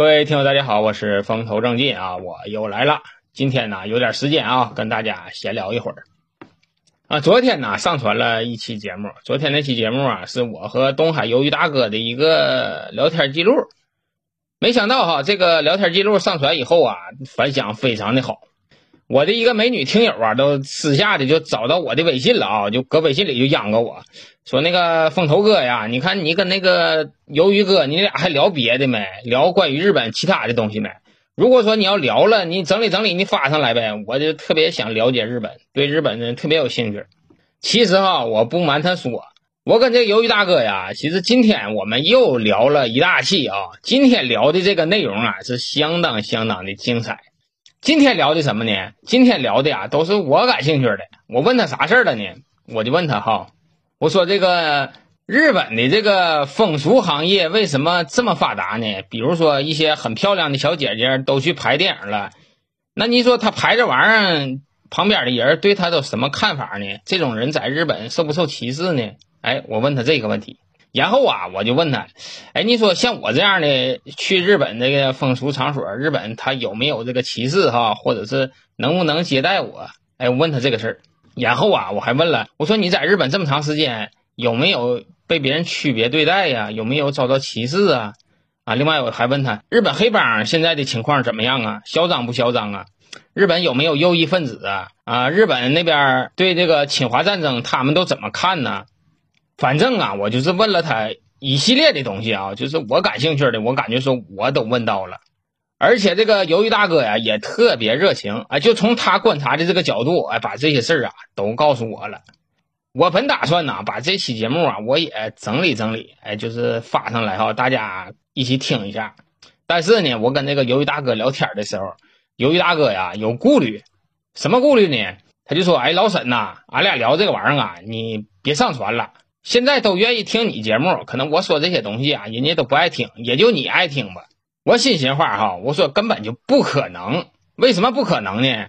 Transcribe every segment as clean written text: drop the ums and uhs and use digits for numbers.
各位听友大家好，我是风头正劲啊，我又来了。今天呢有点时间啊，跟大家闲聊一会儿啊。昨天呢上传了一期节目，昨天那期节目啊是我和东海鱿鱼大哥的一个聊天记录。没想到哈，这个聊天记录上传以后啊，反响非常的好。我的一个美女听友啊，都私下的就找到我的微信了啊，就搁微信里就嚷个我说，那个凤头哥呀，你看你跟那个鱿鱼哥，你俩还聊别的没？聊关于日本其他的东西没？如果说你要聊了，你整理整理，你发上来呗。我就特别想了解日本，对日本人特别有兴趣。其实哈，我不瞒他说，我跟这鱿鱼大哥呀，其实今天我们又聊了一大气啊。今天聊的这个内容啊，是相当相当的精彩。今天聊的什么呢？今天聊的呀，都是我感兴趣的。我问他啥事儿了呢？我就问他哈。我说这个日本的这个风俗行业为什么这么发达呢？比如说一些很漂亮的小姐姐都去拍电影了，那你说她拍这玩意儿，旁边的人对她都什么看法呢？这种人在日本受不受歧视呢？哎，我问他这个问题。然后啊，我就问他，哎，你说像我这样的去日本这个风俗场所，日本他有没有这个歧视哈，或者是能不能接待我？哎，我问他这个事儿。然后啊，我还问了，我说你在日本这么长时间，有没有被别人区别对待呀？有没有遭到歧视啊？啊，另外我还问他，日本黑帮现在的情况怎么样啊？嚣张不嚣张啊？日本有没有右翼分子啊？啊，日本那边对这个侵华战争他们都怎么看呢？反正啊，我就是问了他一系列的东西啊，就是我感兴趣的，我感觉说我都问到了。而且这个鱿鱼大哥呀也特别热情啊，就从他观察的这个角度啊，把这些事儿啊都告诉我了。我本打算呢把这期节目啊我也整理整理，哎，就是发上来哈，大家一起听一下。但是呢，我跟那个鱿鱼大哥聊天的时候，鱿鱼大哥呀有顾虑，什么顾虑呢？他就说：“哎，老沈呐，俺俩聊这个玩意儿啊，你别上传了。现在都愿意听你节目，可能我说这些东西啊，人家都不爱听，也就你爱听吧。”我心闲话哈，我说根本就不可能。为什么不可能呢？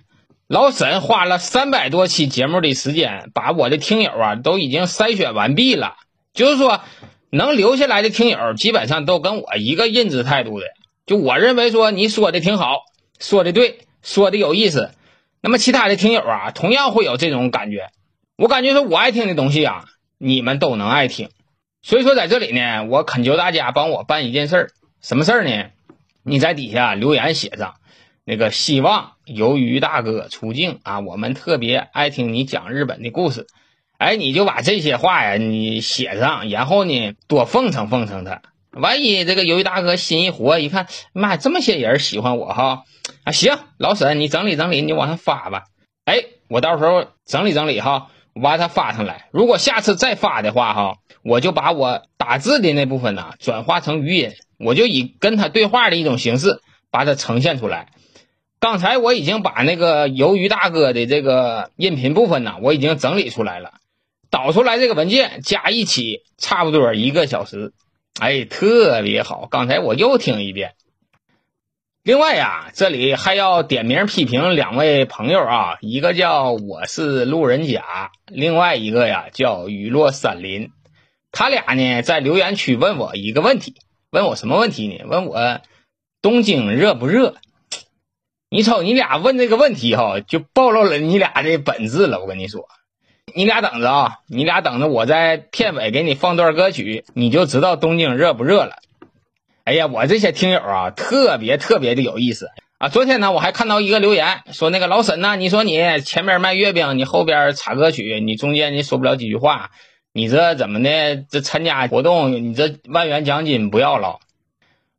老沈花了300多期节目的时间，把我的听友啊都已经筛选完毕了。就是说能留下来的听友基本上都跟我一个认知态度的，就我认为说你说的挺好，说的对，说的有意思。那么其他的听友啊同样会有这种感觉，我感觉说我爱听的东西啊你们都能爱听。所以说在这里呢，我恳求大家帮我办一件事儿。什么事儿呢？你在底下留言写上那个希望鱿鱼大哥出镜啊，我们特别爱听你讲日本的故事。哎，你就把这些话呀你写上，然后呢多奉承奉承他。万一这个鱿鱼大哥心一活，一看妈这么些人喜欢我哈，啊行，老沈你整理整理，你往上发吧。哎，我到时候整理整理哈，我把它发上来。如果下次再发的话哈，我就把我打字的那部分呢转化成语音，我就以跟他对话的一种形式把它呈现出来。刚才我已经把那个鱿鱼大哥的这个音频部分呢我已经整理出来了，导出来这个文件加一起差不多1个小时，哎，特别好。刚才我又听一遍。另外啊，这里还要点名批评2位朋友啊，一个叫我是路人甲，另外一个呀叫雨落闪林。他俩呢在留言区问我一个问题。问我什么问题呢？问我东京热不热。你瞅你俩问这个问题哈，就暴露了你俩的本质了。我跟你说，你俩等着啊，你俩等着我在片尾给你放段歌曲，你就知道东京热不热了。哎呀，我这些听友啊特别特别的有意思啊。昨天呢我还看到一个留言说，那个老沈呢，你说你前面卖月饼，你后边插歌曲，你中间你说不了几句话，你这怎么的？这参加活动，你这10000元奖金不要了。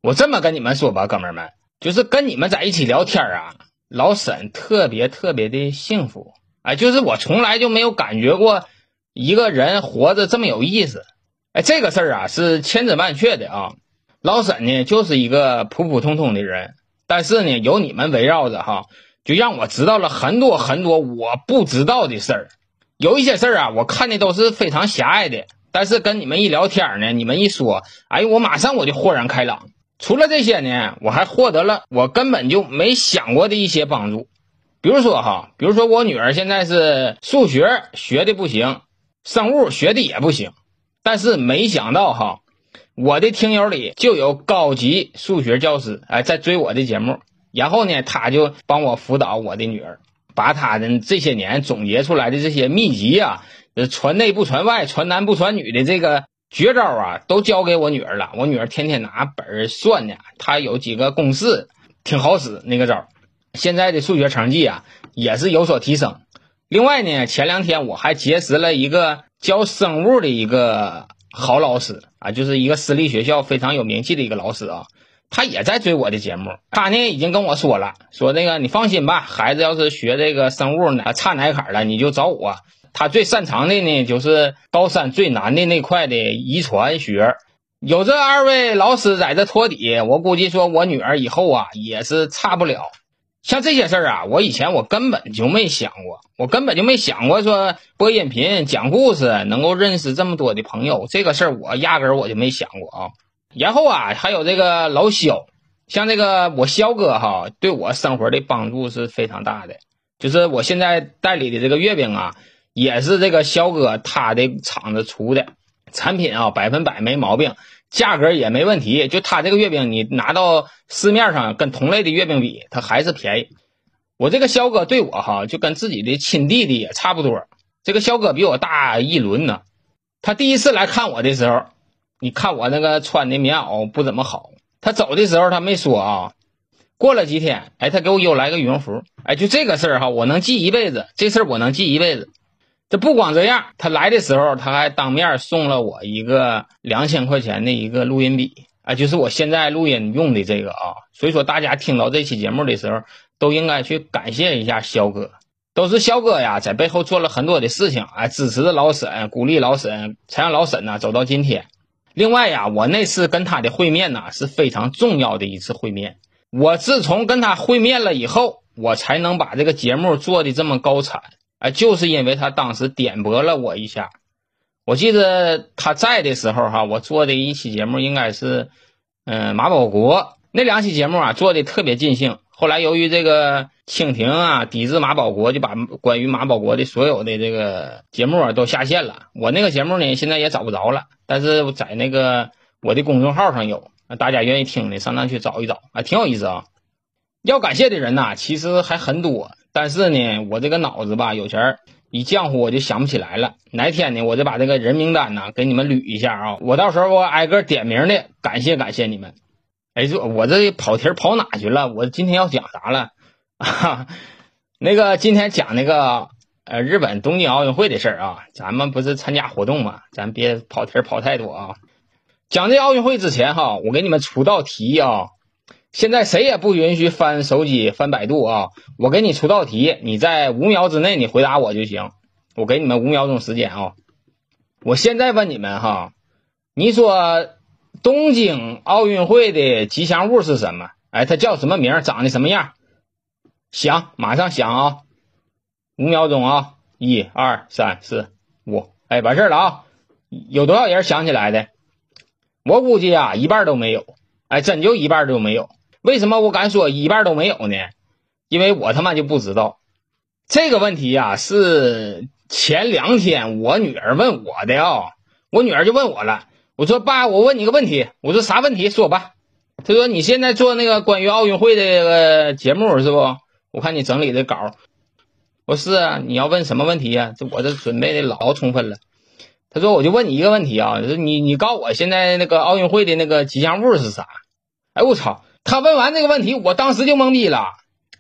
我这么跟你们说吧，哥们儿们，就是跟你们在一起聊天啊，老沈特别特别的幸福。哎，就是我从来就没有感觉过一个人活着这么有意思。哎，这个事儿啊是千真万确的啊。老沈呢就是一个普普通通的人，但是呢有你们围绕着哈，就让我知道了很多很多我不知道的事儿。有一些事儿啊我看的都是非常狭隘的，但是跟你们一聊天呢，你们一说，哎，我马上我就豁然开朗。除了这些呢，我还获得了我根本就没想过的一些帮助。比如说我女儿现在是数学学的不行，生物学的也不行，但是没想到哈，我的听友里就有高级数学教师，哎，在追我的节目，然后呢，他就帮我辅导我的女儿，把他的这些年总结出来的这些秘籍啊，传内不传外，传男不传女的这个绝招啊，都教给我女儿了。我女儿天天拿本算呢，她有几个公式挺好使那个招。现在的数学成绩啊也是有所提升。另外呢，前两天我还结识了一个教生物的一个好老师啊，就是一个私立学校非常有名气的一个老师啊，他也在追我的节目。他呢已经跟我说了，说那个你放心吧，孩子要是学这个生物呢差哪坎了，你就找我。他最擅长的呢就是高三最难的那块的遗传学。有这二位老师在这托底，我估计说我女儿以后啊也是差不了。像这些事儿啊，我以前我根本就没想过说播音频讲故事能够认识这么多的朋友，这个事儿我压根儿我就没想过啊。然后啊，还有这个老肖，像这个我肖哥哈，对我生活的帮助是非常大的。就是我现在代理的这个月饼啊，也是这个肖哥他的厂子出的产品啊，100%没毛病，价格也没问题。就他这个月饼你拿到市面上跟同类的月饼比，它还是便宜。我这个肖哥对我哈，就跟自己的亲弟弟也差不多。这个肖哥比我大一轮呢，他第一次来看我的时候，你看我那个穿的棉袄不怎么好，他走的时候他没说啊。过了几天，哎，他给我又来个羽绒服。哎，就这个事儿哈，我能记一辈子，这事儿我能记一辈子。这不光这样，他来的时候他还当面送了我一个2000块钱的一个录音笔啊，就是我现在录音用的这个啊。所以说大家听到这期节目的时候都应该去感谢一下肖哥，都是肖哥呀在背后做了很多的事情啊，支持老沈，鼓励老沈，才让老沈呢走到今天。另外呀，我那次跟他的会面呢是非常重要的一次会面。我自从跟他会面了以后，我才能把这个节目做的这么高产啊，就是因为他当时点拨了我一下。我记得他在的时候哈，我做的一期节目应该是马保国，那两期节目啊做的特别尽兴。后来由于这个清廷啊抵制马保国，就把关于马保国的所有的这个节目啊都下线了。我那个节目呢现在也找不着了，但是在那个我的公众号上有，大家愿意听的上当去找一找啊，挺有意思啊。要感谢的人呐其实还很多。但是呢，我这个脑子吧，有钱儿一浆糊我就想不起来了。哪天呢，我就把这个人名单呢给你们捋一下啊。我到时候我挨个点名的，感谢感谢你们。哎，我这跑题跑哪去了？我今天要讲啥了？啊，那个今天讲那个日本东京奥运会的事儿啊。咱们不是参加活动嘛，咱别跑题跑太多啊。讲这奥运会之前哈，我给你们出道题啊。现在谁也不允许翻手机翻百度啊，我给你出道题，你在5秒之内你回答我就行，我给你们5秒钟时间啊。我现在问你们哈，你说东京奥运会的吉祥物是什么？哎，它叫什么名？长得什么样？想，马上想啊，5秒钟啊，1、2、3、4、5，哎，完事了啊。有多少人想起来的？我估计啊一半都没有，哎，真就一半都没有。为什么我敢说一半都没有呢？因为我他妈就不知道这个问题啊，是前2天我女儿问我的哦。我女儿就问我了，我说爸，我问你个问题。我说啥问题？说吧。她说你现在做那个关于奥运会的这个节目是不？我看你整理的稿。我说是啊，你要问什么问题啊？这我这准备的老充分了。她说我就问你一个问题啊，你告我现在那个奥运会的那个吉祥物是啥？哎，我操！他问完这个问题，我当时就懵逼了，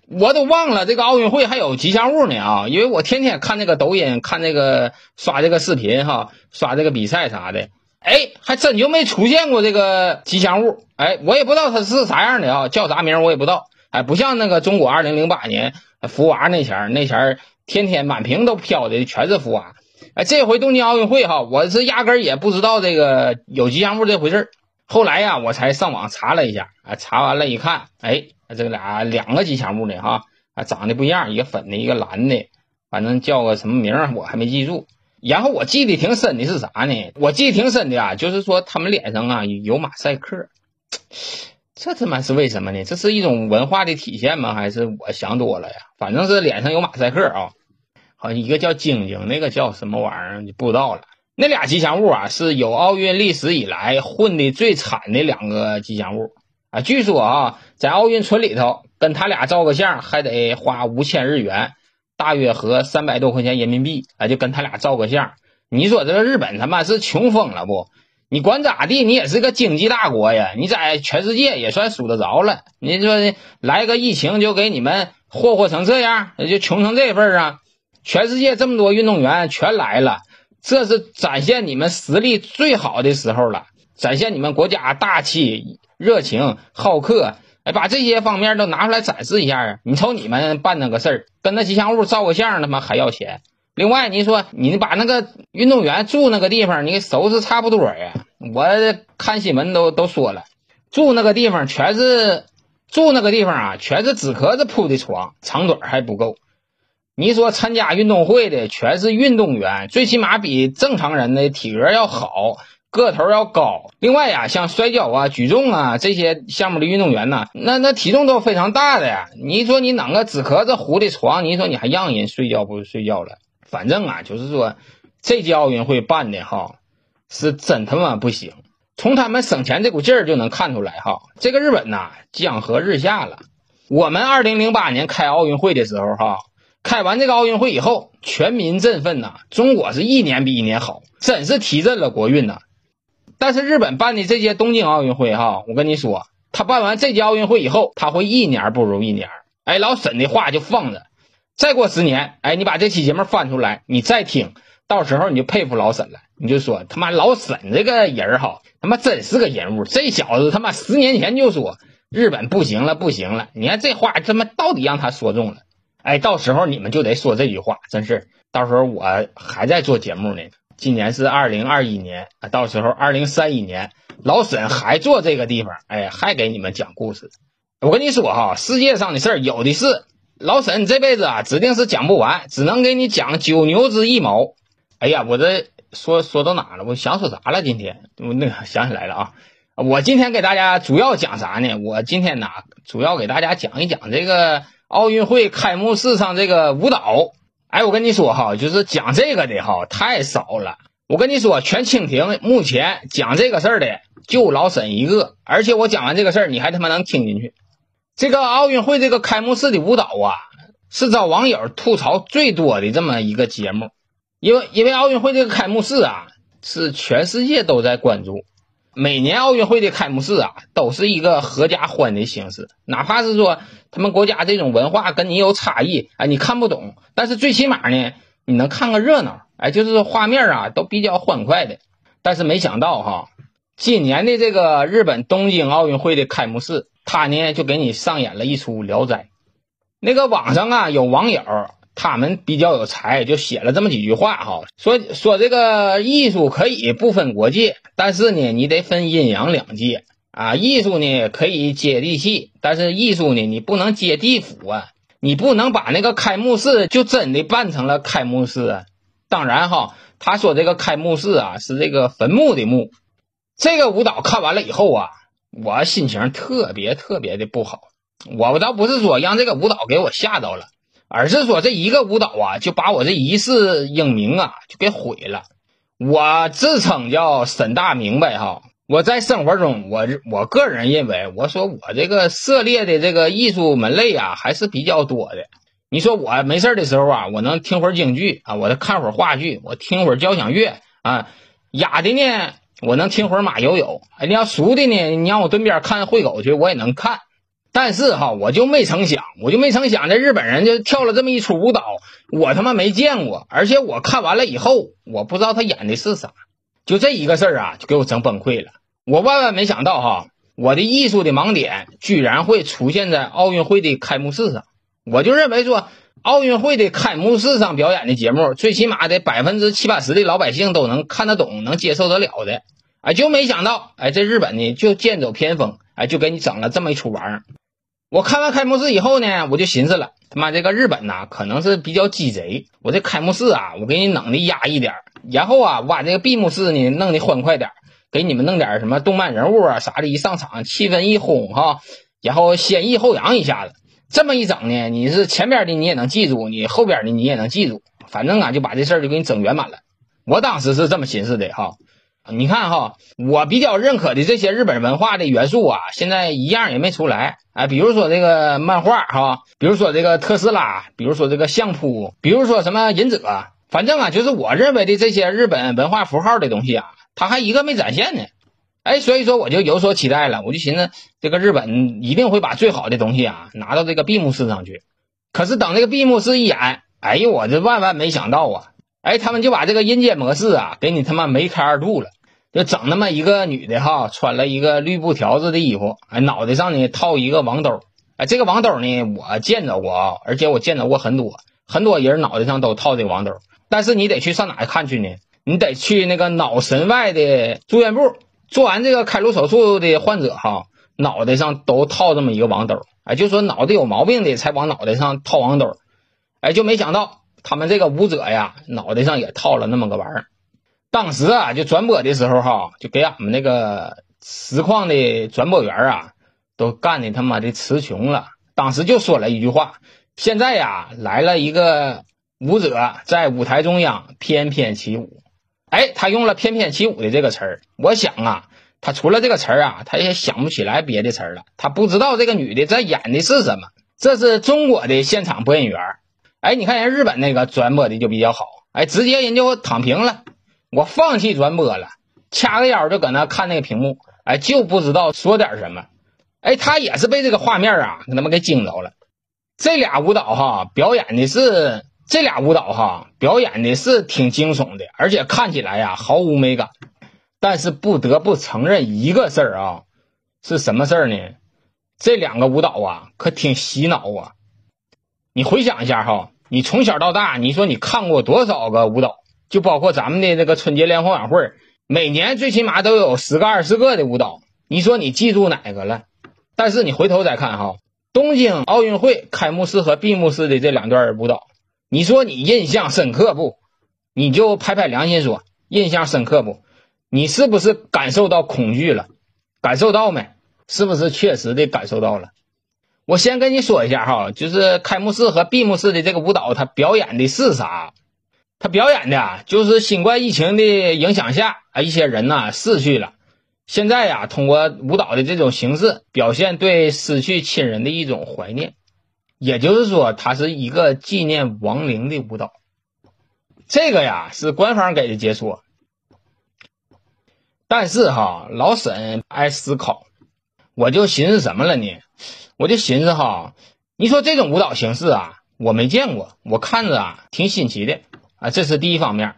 我都忘了这个奥运会还有吉祥物呢啊！因为我天天看那个抖音，看那个刷这个视频哈，刷这个比赛啥的，哎，还真就没出现过这个吉祥物。哎，我也不知道它是啥样的啊，叫啥名我也不知道。哎，不像那个中国2008年福娃那前天天满屏都飘的全是福娃。哎，这回东京奥运会哈，我是压根儿也不知道这个有吉祥物这回事儿。后来呀，我才上网查了一下，查完了一看，哎，这两个吉祥物呢哈，长得不一样，一个粉的，一个蓝的，反正叫个什么名我还没记住。然后我记得挺深的是啥呢？我记得挺深的啊，就是说他们脸上啊有马赛克，这他妈是为什么呢？这是一种文化的体现吗？还是我想多了呀？反正是脸上有马赛克啊，好像一个叫晶晶，那个叫什么玩意儿就不知道了。那俩吉祥物啊是有奥运历史以来混的最惨的两个吉祥物啊。据说啊在奥运村里头跟他俩照个相还得花5000日元，大约合300多块钱人民币啊，就跟他俩照个相。你说这个日本他妈是穷疯了不？你管咋地你也是个经济大国呀，你在全世界也算数得着了，你说来个疫情就给你们霍霍成这样，就穷成这份儿啊。全世界这么多运动员全来了，这是展现你们实力最好的时候了，展现你们国家大气热情好客，哎，把这些方面都拿出来展示一下啊！你瞅你们办那个事儿，跟那吉祥物照个相他妈还要钱。另外你说你把那个运动员住那个地方你收拾差不多呀，我看新闻都说了，住那个地方全是纸壳子铺的床，长短还不够。你说参加运动会的全是运动员，最起码比正常人的体格要好，个头要高。另外呀，像摔跤啊举重啊这些项目的运动员呢，那体重都非常大的呀。你说你哪个纸壳子糊的床，你说你还让人睡觉不睡觉了。反正啊就是说这届奥运会办的哈是真他妈不行。从他们省钱这股劲儿就能看出来哈，这个日本呐江河日下了。我们2008年开奥运会的时候哈，开完这个奥运会以后全民振奋呐，中国是一年比一年好，真是提振了国运呐。但是日本办的这届东京奥运会哈，我跟你说他办完这届奥运会以后他会一年不如一年。哎，老沈的话就放着，再过10年，哎，你把这期节目翻出来你再听，到时候你就佩服老沈了，你就说他妈老沈这个人哈，他妈真是个人物，这小子他妈10年前就说日本不行了，你看这话他妈到底让他说中了。哎，到时候你们就得说这句话，真是到时候我还在做节目呢。今年是2021年啊，到时候2031年老沈还坐这个地方，哎，还给你们讲故事。我跟你说哈，世界上的事儿有的是，老沈这辈子啊指定是讲不完，只能给你讲9牛之1毛。哎呀，我这说到哪了？我想说啥了？今天我想起来了啊，我今天给大家主要讲啥呢？我今天呢主要给大家讲一讲这个奥运会开幕式上这个舞蹈。哎，我跟你说哈，就是讲这个的哈太少了。我跟你说全蜻蜓目前讲这个事儿的就老沈一个，而且我讲完这个事儿你还他妈能听进去。这个奥运会这个开幕式的舞蹈啊是找网友吐槽最多的这么一个节目。因为奥运会这个开幕式啊是全世界都在关注。每年奥运会的开幕式啊都是一个合家欢的形式，哪怕是说他们国家这种文化跟你有差异啊，你看不懂，但是最起码呢你能看个热闹，哎，就是画面啊都比较欢快的。但是没想到哈，今年的这个日本东京奥运会的开幕式他呢就给你上演了一出聊斋。那个网上啊有网友他们比较有才，就写了这么几句话哈，说这个艺术可以不分国界，但是呢你得分阴阳两界啊。艺术呢可以接地气，但是艺术呢你不能接地府啊，你不能把那个开幕式就真的办成了开幕式啊。当然哈，他说这个开幕式啊是这个坟墓的墓。这个舞蹈看完了以后啊，我心情特别特别的不好。我倒不是说让这个舞蹈给我吓到了，而是说这一个舞蹈啊就把我这一世英名啊就给毁了。我自称叫沈大明白哈，我在生活中我个人认为，我说我这个涉猎的这个艺术门类啊还是比较多的。你说我没事的时候啊我能听会儿京剧啊，我看会儿话剧，我听会儿交响乐啊，雅的呢我能听会儿马友友，哎，你要熟的呢你让我蹲边看会狗去我也能看。但是哈，我就没成想这日本人就跳了这么一出舞蹈，我他妈没见过，而且我看完了以后我不知道他演的是啥，就这一个事儿啊就给我整崩溃了。我万万没想到哈，我的艺术的盲点居然会出现在奥运会的开幕式上。我就认为说奥运会的开幕式上表演的节目最起码得70%-80%的老百姓都能看得懂能接受得了的，哎，就没想到哎这日本呢就剑走偏锋，哎，就给你整了这么一出玩意儿。我看完开幕式以后呢，我就寻思了，他妈这个日本呐，可能是比较鸡贼。我这开幕式啊，我给你弄的压抑点，然后啊，我把这个闭幕式呢弄的欢快点，给你们弄点什么动漫人物啊啥的，一上场气氛一哄哈，然后先抑后扬一下子。这么一整呢，你是前边的你也能记住，你后边的你也能记住，反正啊就把这事儿就给你整圆满了。我当时是这么寻思的哈。你看哈，我比较认可的这些日本文化的元素啊，现在一样也没出来。哎，比如说这个漫画哈，比如说这个特斯拉，比如说这个相扑，比如说什么忍者，反正啊，就是我认为的这些日本文化符号的东西啊，它还一个没展现呢。哎，所以说我就有所期待了，我就寻思这个日本一定会把最好的东西啊拿到这个闭幕式上去。可是等这个闭幕式一演，哎呀，我这万万没想到啊！哎，他们就把这个阴间模式啊，给你他妈梅开二度了，就整那么一个女的哈，穿了一个绿布条子的衣服，哎，脑袋上呢套一个网兜，哎，这个网兜呢我见着过啊，而且我见着过很多人脑袋上都套这网兜，但是你得去上哪看去呢？你得去那个脑神外的住院部，做完这个开颅手术的患者哈，脑袋上都套这么一个网兜，哎，就说脑袋有毛病的才往脑袋上套网兜，哎，就没想到。他们这个舞者呀，脑袋上也套了那么个玩意儿。当时啊，就转播的时候哈，就给俺们那个实况的转播员啊，都干的他妈的词穷了。当时就说了一句话：现在呀，来了一个舞者在舞台中央翩翩起舞。哎，他用了翩翩起舞的这个词儿，我想啊，他除了这个词儿啊，他也想不起来别的词儿了。他不知道这个女的在演的是什么。这是中国的现场播音员。哎，你看人日本那个转播的就比较好，哎，直接人就躺平了，我放弃转播了，掐个腰就搁那看那个屏幕，哎，就不知道说点什么。哎，他也是被这个画面啊给他们给惊着了。这俩舞蹈哈表演的是挺惊悚的，而且看起来呀毫无美感。但是不得不承认一个事儿啊，是什么事儿呢？这两个舞蹈啊可挺洗脑啊。你回想一下哈，你从小到大，你说你看过多少个舞蹈？就包括咱们的那个春节联欢晚会，每年最起码都有10个20个的舞蹈。你说你记住哪个了？但是你回头再看哈，东京奥运会开幕式和闭幕式的这两段舞蹈，你说你印象深刻不？你就拍拍良心说，印象深刻不？你是不是感受到恐惧了？感受到没？是不是确实的感受到了？我先跟你说一下哈，就是开幕式和闭幕式的这个舞蹈，它表演的是啥？它表演的就是新冠疫情的影响下，一些人呢逝去了，现在呀通过舞蹈的这种形式，表现对失去亲人的一种怀念。也就是说，它是一个纪念亡灵的舞蹈。这个呀是官方给的解说，但是哈老沈爱思考，我就寻思什么了呢？我就寻思哈，你说这种舞蹈形式啊，我没见过，我看着啊挺新奇的啊，这是第一方面。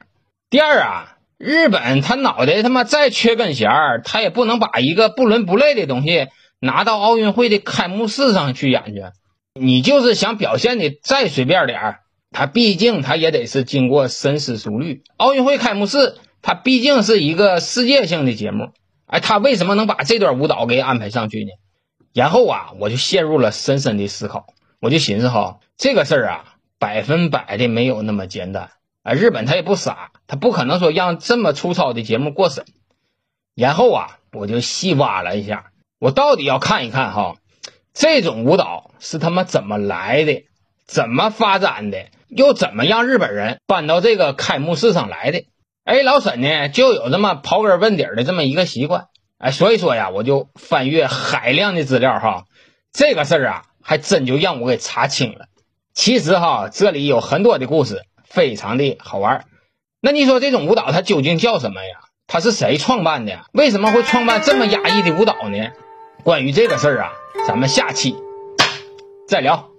第二啊，日本他脑袋他妈再缺根弦儿，他也不能把一个不伦不类的东西拿到奥运会的开幕式上去演去。你就是想表现的再随便点，他毕竟他也得是经过深思熟虑。奥运会开幕式他毕竟是一个世界性的节目，哎，他为什么能把这段舞蹈给安排上去呢？然后啊，我就陷入了深深的思考，我就寻思哈，这个事儿啊，100%的没有那么简单。哎，日本他也不傻，他不可能说让这么粗糙的节目过审。然后啊，我就细挖了一下，我到底要看一看哈，这种舞蹈是他妈怎么来的，怎么发展的，又怎么让日本人搬到这个开幕式上来的。哎，老沈呢就有这么刨根问底的这么一个习惯。哎，所以说呀，我就翻阅海量的资料哈，这个事儿啊，还真就让我给查清了。其实哈，这里有很多的故事，非常的好玩。那你说这种舞蹈它究竟叫什么呀？它是谁创办的呀？为什么会创办这么压抑的舞蹈呢？关于这个事儿啊，咱们下期再聊。